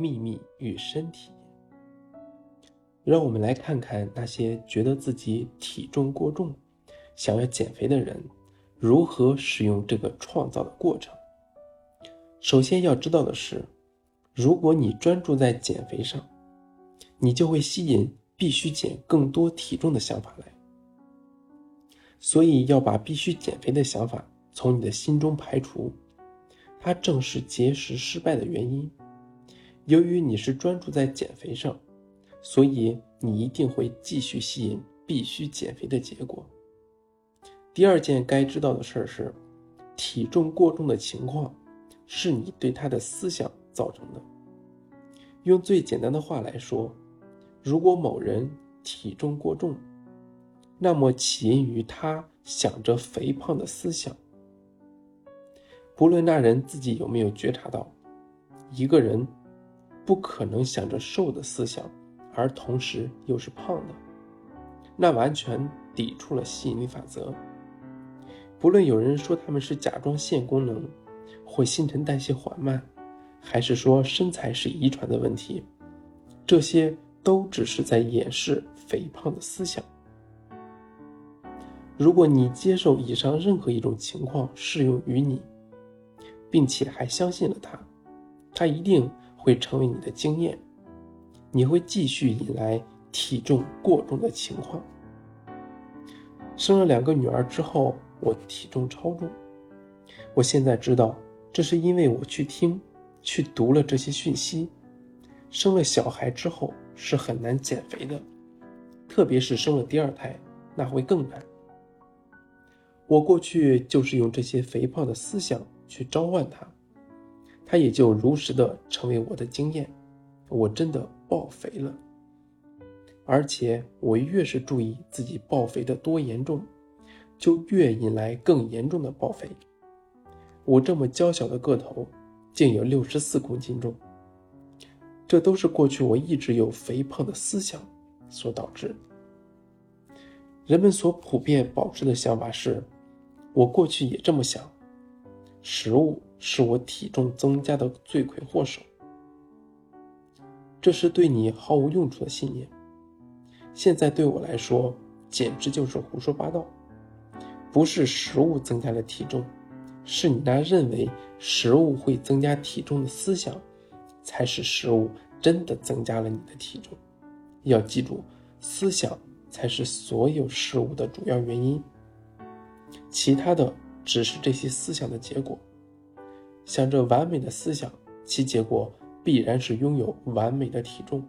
秘密与身体。让我们来看看那些觉得自己体重过重想要减肥的人如何使用这个创造的过程。首先要知道的是，如果你专注在减肥上，你就会吸引必须减更多体重的想法来。所以要把必须减肥的想法从你的心中排除，它正是节食失败的原因。由于你是专注在减肥上，所以你一定会继续吸引必须减肥的结果。第二件该知道的事是，体重过重的情况是你对它的思想造成的。用最简单的话来说，如果某人体重过重，那么起因于他想着肥胖的思想。不论那人自己有没有觉察到，一个人不可能想着瘦的思想而同时又是胖的，那完全抵触了吸引力法则。不论有人说他们是甲状腺功能或新陈代谢缓慢，还是说身材是遗传的问题，这些都只是在掩饰肥胖的思想。如果你接受以上任何一种情况适用于你，并且还相信了它，它一定会成为你的经验，你会继续引来体重过重的情况。生了2个女儿之后，我体重超重，我现在知道这是因为我去听去读了这些讯息。生了小孩之后是很难减肥的，特别是生了第2胎，那会更难。我过去就是用这些肥胖的思想去召唤它，它也就如实的成为我的经验。我真的爆肥了，而且我越是注意自己爆肥的多严重，就越引来更严重的爆肥。我这么娇小的个头竟有64公斤重，这都是过去我一直有肥胖的思想所导致。人们所普遍保持的想法是，我过去也这么想，食物是我体重增加的罪魁祸首。这是对你毫无用处的信念。现在对我来说，简直就是胡说八道。不是食物增加了体重，是你那认为食物会增加体重的思想，才使食物真的增加了你的体重。要记住，思想才是所有事物的主要原因，其他的只是这些思想的结果。想着完美的思想，其结果必然是拥有完美的体重。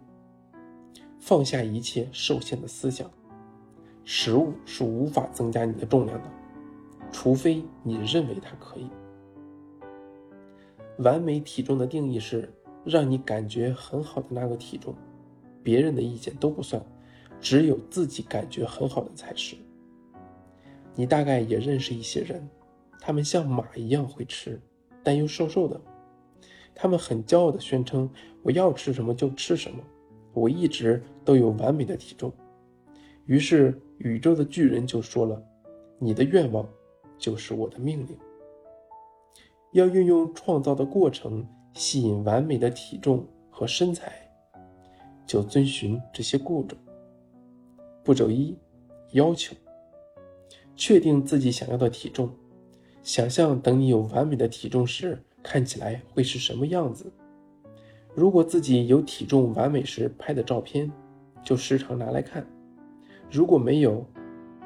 放下一切受限的思想，食物是无法增加你的重量的，除非你认为它可以。完美体重的定义是让你感觉很好的那个体重，别人的意见都不算，只有自己感觉很好的才是。你大概也认识一些人，他们像马一样会吃，但又瘦瘦的。他们很骄傲地宣称，我要吃什么就吃什么，我一直都有完美的体重。于是宇宙的巨人就说了，你的愿望就是我的命令。要运用创造的过程吸引完美的体重和身材，就遵循这些步骤。步骤1，要求。确定自己想要的体重，想象等你有完美的体重时看起来会是什么样子。如果自己有体重完美时拍的照片，就时常拿来看；如果没有，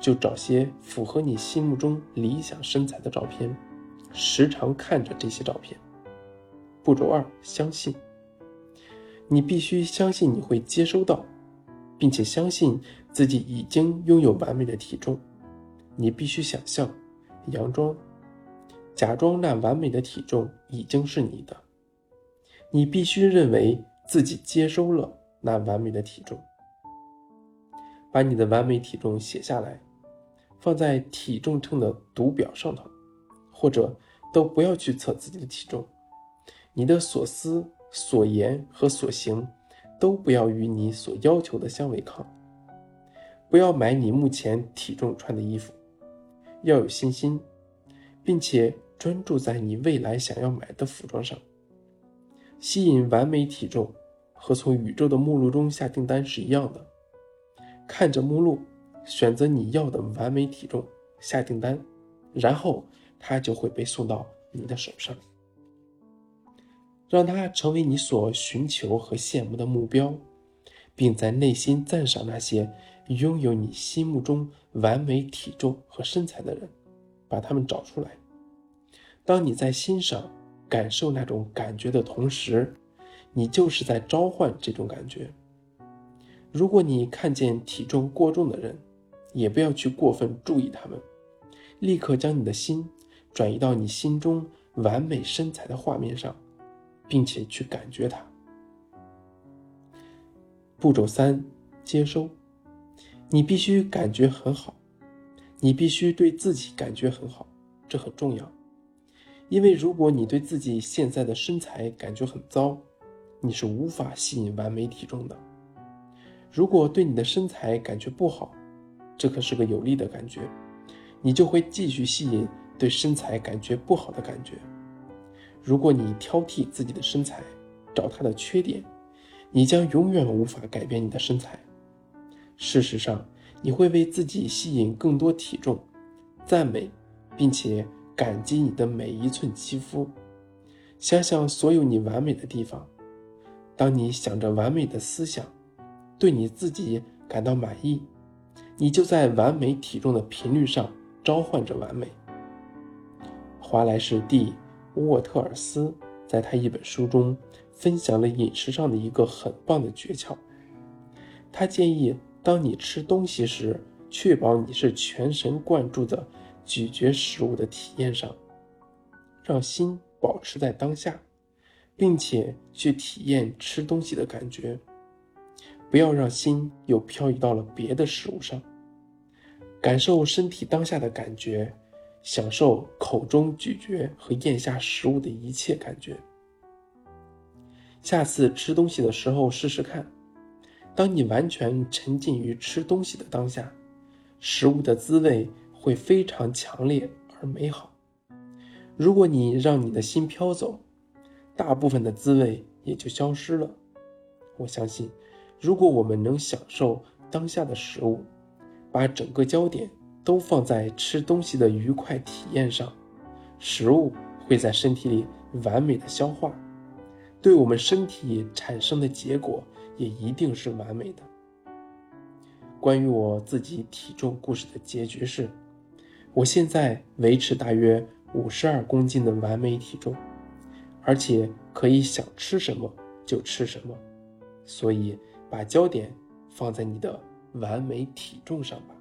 就找些符合你心目中理想身材的照片，时常看着这些照片。步骤2，相信。你必须相信你会接收到，并且相信自己已经拥有完美的体重。你必须想象、佯装、假装那完美的体重已经是你的。你必须认为自己接收了那完美的体重。把你的完美体重写下来，放在体重秤的读表上头，或者都不要去测自己的体重。你的所思、所言和所行都不要与你所要求的相违抗。不要买你目前体重穿的衣服，要有信心，并且专注在你未来想要买的服装上。吸引完美体重和从宇宙的目录中下订单是一样的。看着目录，选择你要的完美体重，下订单，然后它就会被送到你的手上。让它成为你所寻求和羡慕的目标，并在内心赞赏那些拥有你心目中完美体重和身材的人，把他们找出来。当你在欣赏、感受那种感觉的同时，你就是在召唤这种感觉。如果你看见体重过重的人，也不要去过分注意他们，立刻将你的心转移到你心中完美身材的画面上，并且去感觉它。步骤3，接收。你必须感觉很好，你必须对自己感觉很好，这很重要。因为如果你对自己现在的身材感觉很糟，你是无法吸引完美体重的。如果对你的身材感觉不好，这可是个有利的感觉，你就会继续吸引对身材感觉不好的感觉。如果你挑剔自己的身材，找它的缺点，你将永远无法改变你的身材。事实上，你会为自己吸引更多体重，赞美并且感激你的每一寸肌肤。想想所有你完美的地方，当你想着完美的思想，对你自己感到满意，你就在完美体重的频率上召唤着完美。华莱士 ·D· 沃特尔斯在他一本书中分享了饮食上的一个很棒的诀窍。他建议，当你吃东西时，确保你是全神贯注的咀嚼食物的体验上，让心保持在当下，并且去体验吃东西的感觉，不要让心又漂移到了别的食物上。感受身体当下的感觉，享受口中咀嚼和咽下食物的一切感觉。下次吃东西的时候试试看，当你完全沉浸于吃东西的当下，食物的滋味会非常强烈而美好。如果你让你的心飘走，大部分的滋味也就消失了。我相信，如果我们能享受当下的食物，把整个焦点都放在吃东西的愉快体验上，食物会在身体里完美的消化，对我们身体产生的结果也一定是完美的。关于我自己体重故事的结局是，我现在维持大约52公斤的完美体重，而且可以想吃什么就吃什么，所以把焦点放在你的完美体重上吧。